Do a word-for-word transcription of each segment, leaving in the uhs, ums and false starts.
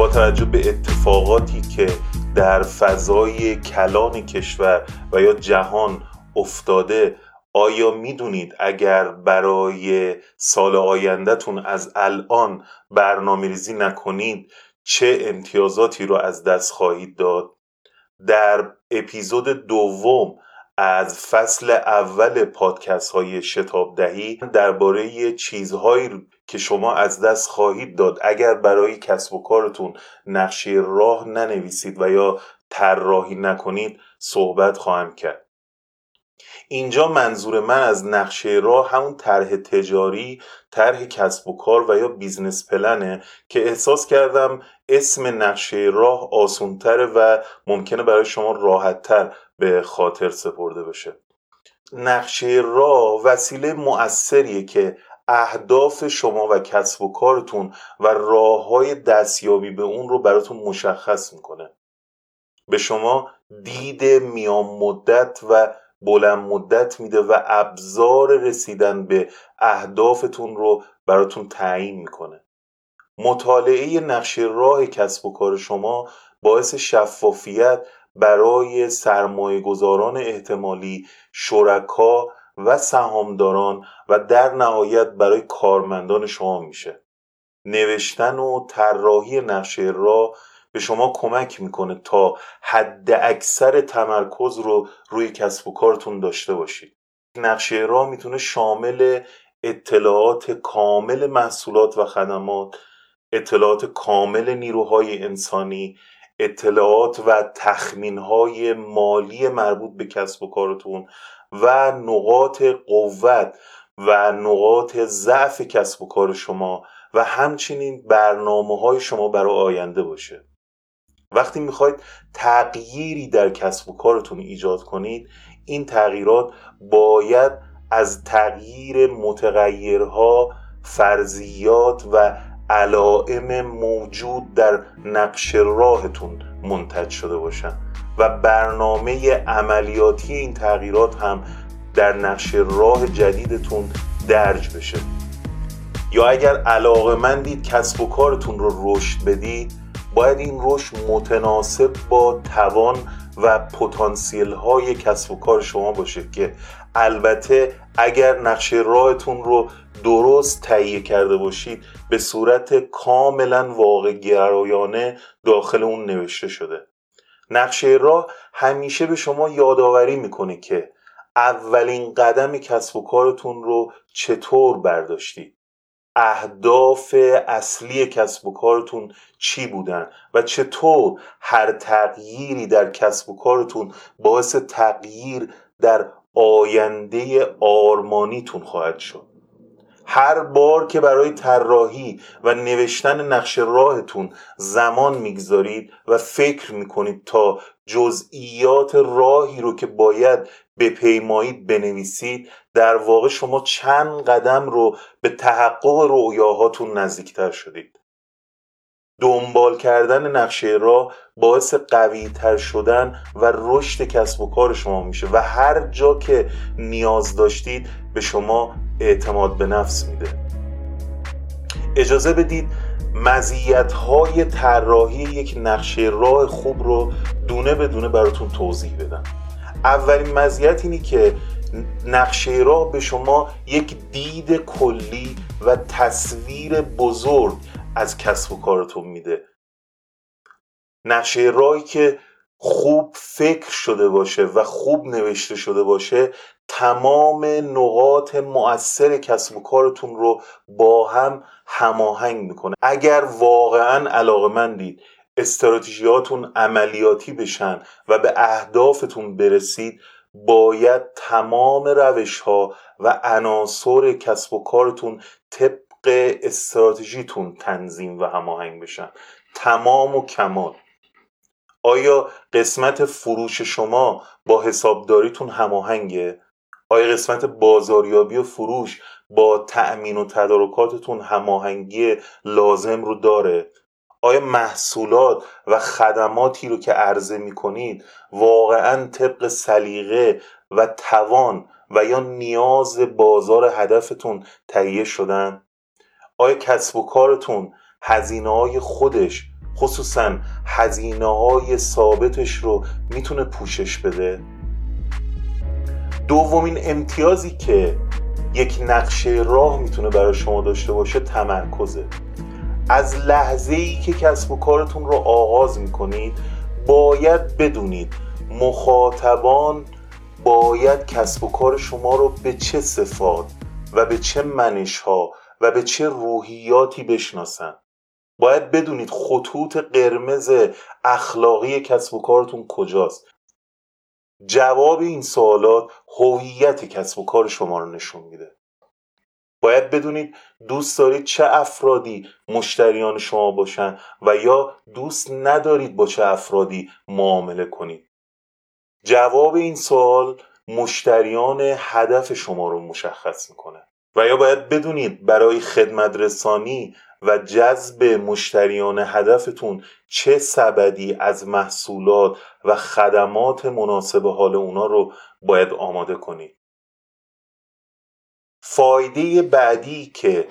با توجه به اتفاقاتی که در فضای کلان کشور و یا جهان افتاده، آیا میدونید اگر برای سال آیندهتون از الان برنامه‌ریزی نکنید چه امتیازاتی رو از دست خواهید داد؟ در اپیزود دوم از فصل اول پادکست های شتاب دهی درباره چیزهایی که شما از دست خواهید داد اگر برای کسب و کارتون نقشه راه ننویسید و یا طراحی نکنید صحبت خواهم کرد. اینجا منظور من از نقشه راه همون طرح تجاری، طرح کسب و کار و یا بیزنس پلنه که احساس کردم اسم نقشه راه آسان‌تره و ممکنه برای شما راحت‌تر به خاطر سپرده بشه. نقشه راه وسیله مؤثریه که اهداف شما و کسب و کارتون و راه‌های دستیابی به اون رو براتون مشخص میکنه. به شما دید میان مدت و بلند مدت میده و ابزار رسیدن به اهدافتون رو براتون تعیین میکنه. مطالعه نقشه راه کسب و کار شما باعث شفافیت برای سرمایه‌گذاران احتمالی، شرکا و سهامداران و در نهایت برای کارمندان شما میشه. نوشتن و طراحی نقشه راه به شما کمک میکنه تا حد اکثر تمرکز رو روی کسب و کارتون داشته باشید. نقشه راه میتونه شامل اطلاعات کامل محصولات و خدمات، اطلاعات کامل نیروهای انسانی، اطلاعات و تخمینهای مالی مربوط به کسب و کارتون و نقاط قوت و نقاط ضعف کسب و کار شما و همچنین برنامه‌های شما برای آینده باشه. وقتی میخواید تغییری در کسب و کارتون ایجاد کنید، این تغییرات باید از تغییر متغیرها، فرضیات و علائم موجود در نقشه راهتون منتج شده باشن و برنامه عملیاتی این تغییرات هم در نقشه راه جدیدتون درج بشه. یا اگر علاقه‌مندید کسب و کارتون رو رشد بدید، باید این رشد متناسب با توان و پتانسیل های کسب و کار شما باشه که البته اگر نقشه راهتون رو درست تهیه کرده باشید به صورت کاملا واقع گرایانه داخل اون نوشته شده. نقشه راه همیشه به شما یادآوری میکنه که اولین قدم کسب و کارتون رو چطور برداشتید، اهداف اصلی کسب و کارتون چی بودن و چطور هر تغییری در کسب و کارتون باعث تغییر در آینده آرمانیتون خواهد شد. هر بار که برای طراحی و نوشتن نقشه راهتون زمان میگذارید و فکر میکنید تا جزئیات راهی رو که باید بپیمایید بنویسید، در واقع شما چند قدم رو به تحقق رؤیاهاتون نزدیکتر شدید. دنبال کردن نقشه راه باعث قوی‌تر شدن و رشد کسب و کار شما میشه و هر جا که نیاز داشتید به شما اعتماد به نفس میده. اجازه بدید مزیت‌های طراحی یک نقشه راه خوب رو دونه به دونه براتون توضیح بدم. اولین مزیت اینه که نقشه راه به شما یک دید کلی و تصویر بزرگ از کسب و کارتون میده. نقشه راهی که خوب فکر شده باشه و خوب نوشته شده باشه تمام نقاط مؤثر کسب و کارتون رو با هم هماهنگ میکنه. اگر واقعا علاقه‌مندید استراتژیاتون عملیاتی بشن و به اهدافتون برسید، باید تمام روش‌ها و عناصر کسب و کارتون طبق استراتژیتون تنظیم و هماهنگ بشن. تمام و کمال. آیا قسمت فروش شما با حسابداریتون هماهنگه؟ آیا قسمت بازاریابی و فروش با تأمین و تدارکاتتون هماهنگی لازم رو داره؟ آیا محصولات و خدماتی رو که عرضه میکنید واقعاً طبق سلیقه و توان و یا نیاز بازار هدفتون تهیه شدن؟ آیا کسب و کارتون هزینه‌های خودش، خصوصا هزینه‌های ثابتش رو میتونه پوشش بده. دومین امتیازی که یک نقشه راه میتونه برای شما داشته باشه تمرکزه. از لحظه‌ای که کسب و کارتون رو آغاز میکنید باید بدونید مخاطبان باید کسب و کار شما رو به چه صفات و به چه منش‌ها و به چه روحیاتی بشناسن. باید بدونید خطوط قرمز اخلاقی کسب و کارتون کجاست. جواب این سوالات هویت کسب و کار شما رو نشون میده. باید بدونید دوست دارید چه افرادی مشتریان شما باشن و یا دوست ندارید با چه افرادی معامله کنید. جواب این سوال مشتریان هدف شما رو مشخص میکنه. و یا باید بدونید برای خدمت رسانی و جذب مشتریان هدفتون چه سبدی از محصولات و خدمات مناسب حال اونا رو باید آماده کنید. فایده بعدی که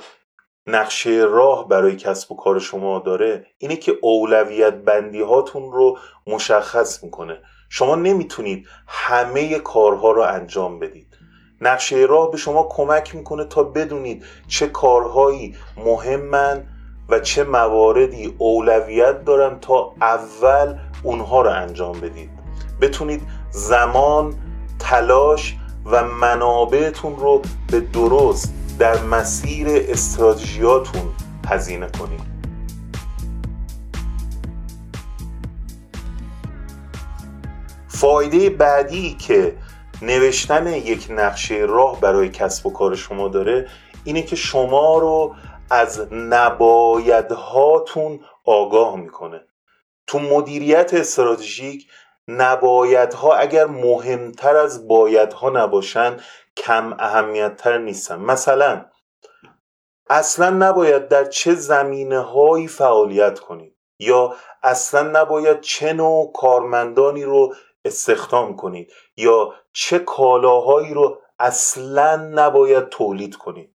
نقشه راه برای کسب و کار شما داره اینه که اولویت بندی هاتون رو مشخص میکنه. شما نمیتونید همه کارها رو انجام بدید. نقشه راه به شما کمک میکنه تا بدونید چه کارهایی مهمن و چه مواردی اولویت دارن تا اول اونها رو انجام بدید. بتونید زمان، تلاش و منابعتون رو به درست در مسیر استراتژیاتون هزینه کنید. فایده بعدی که نوشتن یک نقشه راه برای کسب و کار شما داره اینه که شما رو از نبایدهاتون آگاه میکنه. تو مدیریت استراتژیک نبایدها اگر مهمتر از بایدها نباشن کم اهمیتتر نیستن. مثلا اصلا نباید در چه زمینه هایی فعالیت کنید یا اصلا نباید چه نوع کارمندانی رو استخدام کنید یا چه کالاهایی رو اصلا نباید تولید کنید.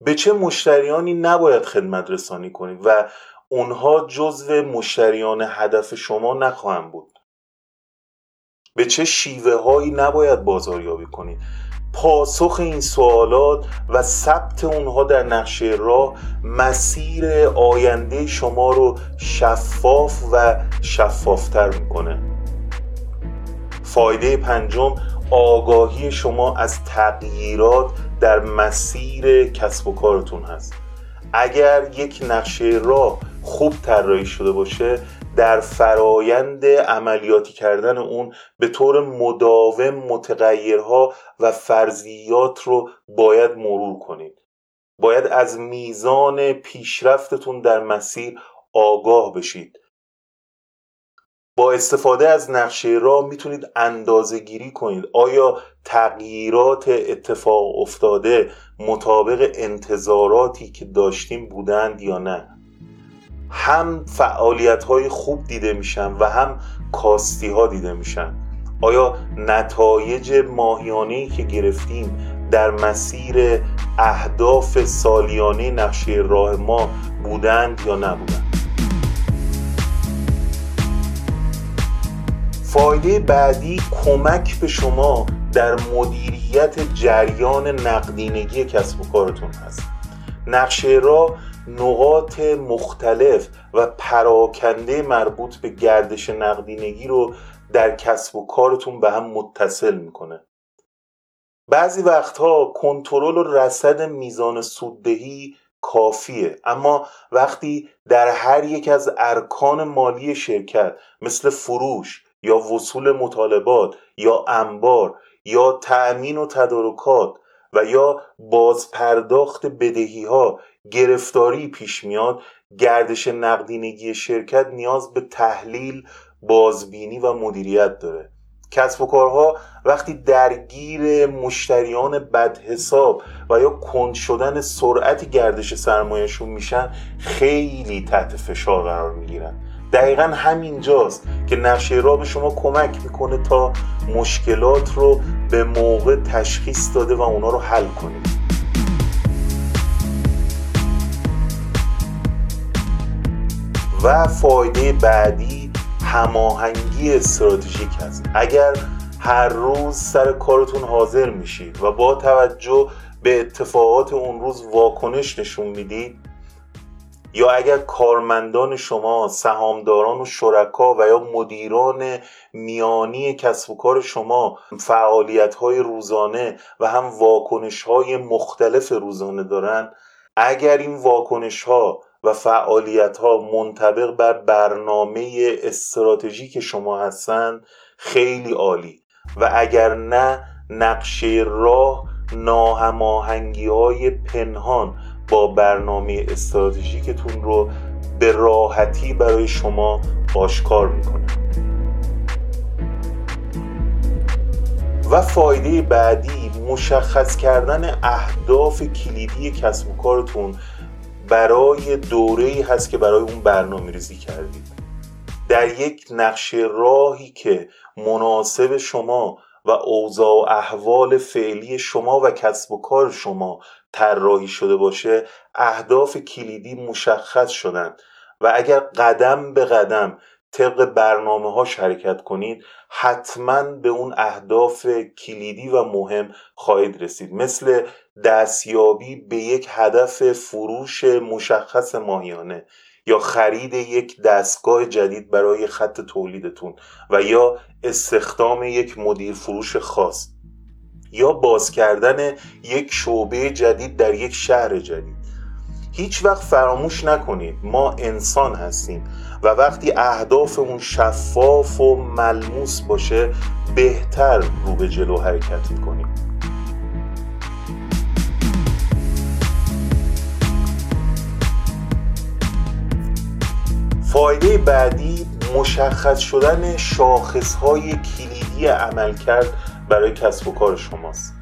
به چه مشتریانی نباید خدمت رسانی کنید و اونها جزو مشتریان هدف شما نخواهند بود. به چه شیوه هایی نباید بازاریابی کنید. پاسخ این سوالات و ثبت اونها در نقشه راه مسیر آینده شما رو شفاف و شفافتر میکنه. فایده پنجم آگاهی شما از تغییرات در مسیر کسب و کارتون هست. اگر یک نقشه راه خوب طراحی شده باشه در فرایند عملیاتی کردن اون به طور مداوم متغیرها و فرضیات رو باید مرور کنید. باید از میزان پیشرفتتون در مسیر آگاه بشید. با استفاده از نقشه راه میتونید اندازه گیری کنید آیا تغییرات اتفاق افتاده مطابق انتظاراتی که داشتیم بودند یا نه. هم فعالیت‌های خوب دیده میشن و هم کاستی‌ها دیده میشن. آیا نتایج ماهیانه‌ای که گرفتیم در مسیر اهداف سالیانه نقشه راه ما بودند یا نبودند؟ فایده بعدی کمک به شما در مدیریت جریان نقدینگی کسب و کارتون هست. نقشه راه نقاط مختلف و پراکنده مربوط به گردش نقدینگی رو در کسب و کارتون به هم متصل میکنه. بعضی وقتها کنترل و رصد میزان سوددهی کافیه، اما وقتی در هر یک از ارکان مالی شرکت مثل فروش یا وصول مطالبات یا انبار یا تأمین و تدارکات و یا بازپرداخت بدهی‌ها گرفتاری پیش میاد، گردش نقدینگی شرکت نیاز به تحلیل، بازبینی و مدیریت داره. کسب و کارها وقتی درگیر مشتریان بدحساب و یا کند شدن سرعت گردش سرمایه‌شون میشن خیلی تحت فشار قرار میگیرن. دقیقا همینجاست که نقشه راه به شما کمک میکنه تا مشکلات رو به موقع تشخیص داده و اونا رو حل کنید. و فایده بعدی هماهنگی استراتژیک هست. اگر هر روز سر کارتون حاضر میشید و با توجه به اتفاقات اون روز واکنش نشون میدید، یا اگر کارمندان شما، سهامداران و شرکا و یا مدیران میانی کسب و کار شما فعالیت‌های روزانه و هم واکنش‌های مختلف روزانه دارن، اگر این واکنش‌ها و فعالیت‌ها منطبق بر برنامه استراتژیک شما هستن خیلی عالی، و اگر نه نقشه راه ناهماهنگی‌های پنهان با برنامه استراتژیکتون رو به راحتی برای شما آشکار میکنه. و فایده بعدی مشخص کردن اهداف کلیدی کسب و کارتون برای دوره‌ای هست که برای اون برنامه‌ریزی کردید. در یک نقشه راهی که مناسب شما و اوضاع و احوال فعلی شما و کسب و کار شما طراحی شده باشه، اهداف کلیدی مشخص شدن و اگر قدم به قدم طبق برنامه‌هاش حرکت کنید، حتماً به اون اهداف کلیدی و مهم خواهید رسید. مثل دستیابی به یک هدف فروش مشخص ماهیانه، یا خرید یک دستگاه جدید برای خط تولیدتون، و یا استخدام یک مدیر فروش خاص، یا باز کردن یک شعبه جدید در یک شهر جدید. هیچ وقت فراموش نکنید ما انسان هستیم و وقتی اهدافمون شفاف و ملموس باشه بهتر رو به جلو حرکت می‌کنیم. فایده بعدی مشخص شدن شاخصهای کلیدی عملکرد برای کسب و کار شماست.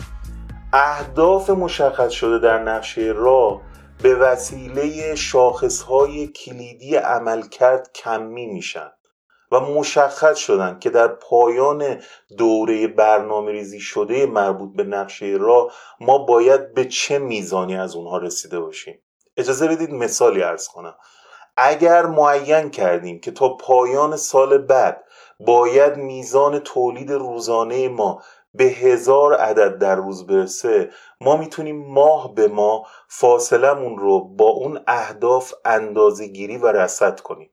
اهداف مشخص شده در نقشه راه به وسیله شاخصهای کلیدی عملکرد کمی میشن و مشخص شدن که در پایان دوره برنامه‌ریزی شده مربوط به نقشه راه ما باید به چه میزانی از اونها رسیده باشیم. اجازه بدید مثالی عرض کنم. اگر معین کردیم که تا پایان سال بعد باید میزان تولید روزانه ما به هزار عدد در روز برسه، ما میتونیم ماه به ماه فاصلمون رو با اون اهداف اندازه‌گیری و رصد کنیم.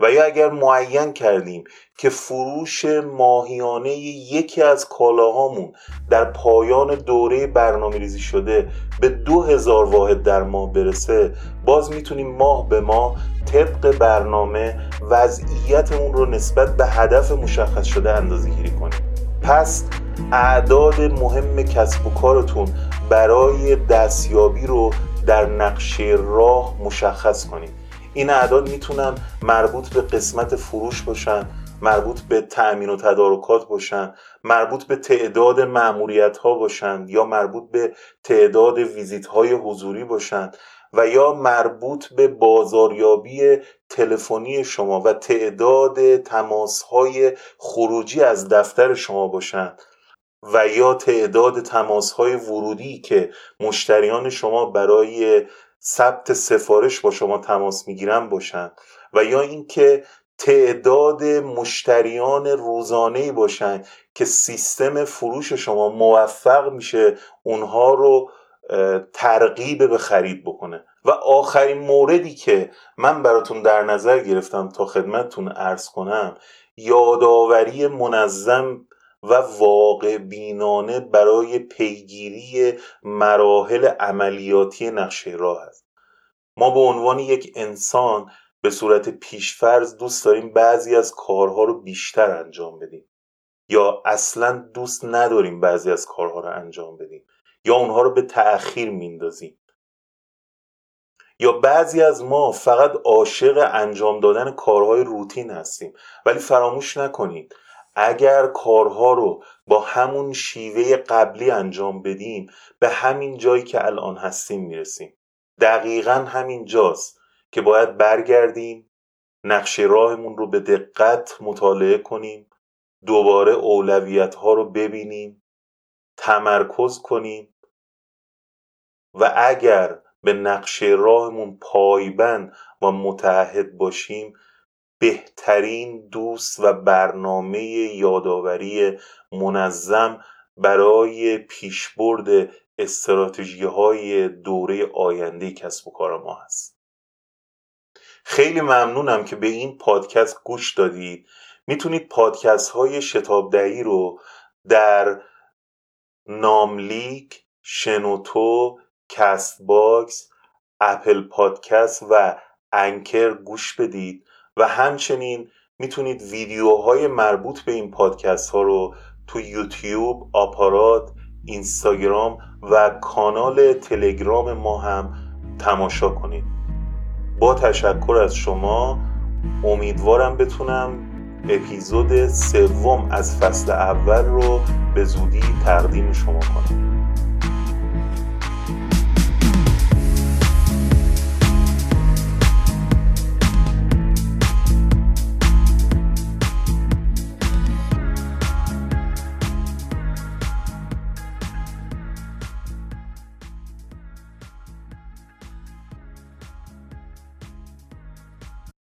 و یا اگر معین کردیم که فروش ماهیانه یکی از کالاهامون در پایان دوره برنامه‌ریزی شده به دو هزار واحد در ماه برسه، باز میتونیم ماه به ماه طبق برنامه وضعیتمون رو نسبت به هدف مشخص شده اندازه‌گیری کنیم. پس اعداد مهم کسب و کارتون برای دستیابی رو در نقشه راه مشخص کنید. این اعداد میتونن مربوط به قسمت فروش باشن، مربوط به تأمین و تدارکات باشن، مربوط به تعداد مأموریت ها باشن، یا مربوط به تعداد ویزیت های حضوری باشن، و یا مربوط به بازاریابی تلفنی شما و تعداد تماس های خروجی از دفتر شما باشن، و یا تعداد تماس های ورودی که مشتریان شما برای ثبت سفارش با شما تماس میگیرن باشن، و یا اینکه تعداد مشتریان روزانه‌ای باشن که سیستم فروش شما موفق میشه اونها رو ترغیب به خرید بکنه. و آخرین موردی که من براتون در نظر گرفتم تا خدمتتون عرض کنم، یادآوری منظم و واقع بینانه برای پیگیری مراحل عملیاتی نقشه راه است. ما به عنوان یک انسان به صورت پیشفرض دوست داریم بعضی از کارها رو بیشتر انجام بدیم، یا اصلاً دوست نداریم بعضی از کارها رو انجام بدیم، یا اونها رو به تأخیر میندازیم، یا بعضی از ما فقط عاشق انجام دادن کارهای روتین هستیم. ولی فراموش نکنید اگر کارها رو با همون شیوه قبلی انجام بدیم به همین جایی که الان هستیم میرسیم. دقیقاً همین جاست که باید برگردیم، نقشه راهمون رو به دقت مطالعه کنیم، دوباره اولویت‌ها رو ببینیم، تمرکز کنیم، و اگر به نقشه راهمون پایبند ما متعهد باشیم بهترین دوست و برنامه یادآوری منظم برای پیشبرد استراتژی‌های دوره آینده کسب و کار ما هست. خیلی ممنونم که به این پادکست گوش دادید. میتونید پادکست های شتاب دهی رو در ناملیک، شنوتو، کست باکس، اپل پادکست و انکر گوش بدید و همچنین میتونید ویدیوهای مربوط به این پادکست ها رو تو یوتیوب، آپارات، اینستاگرام و کانال تلگرام ما هم تماشا کنید. با تشکر از شما، امیدوارم بتونم اپیزود سوم از فصل اول رو به زودی تقدیم شما کنم.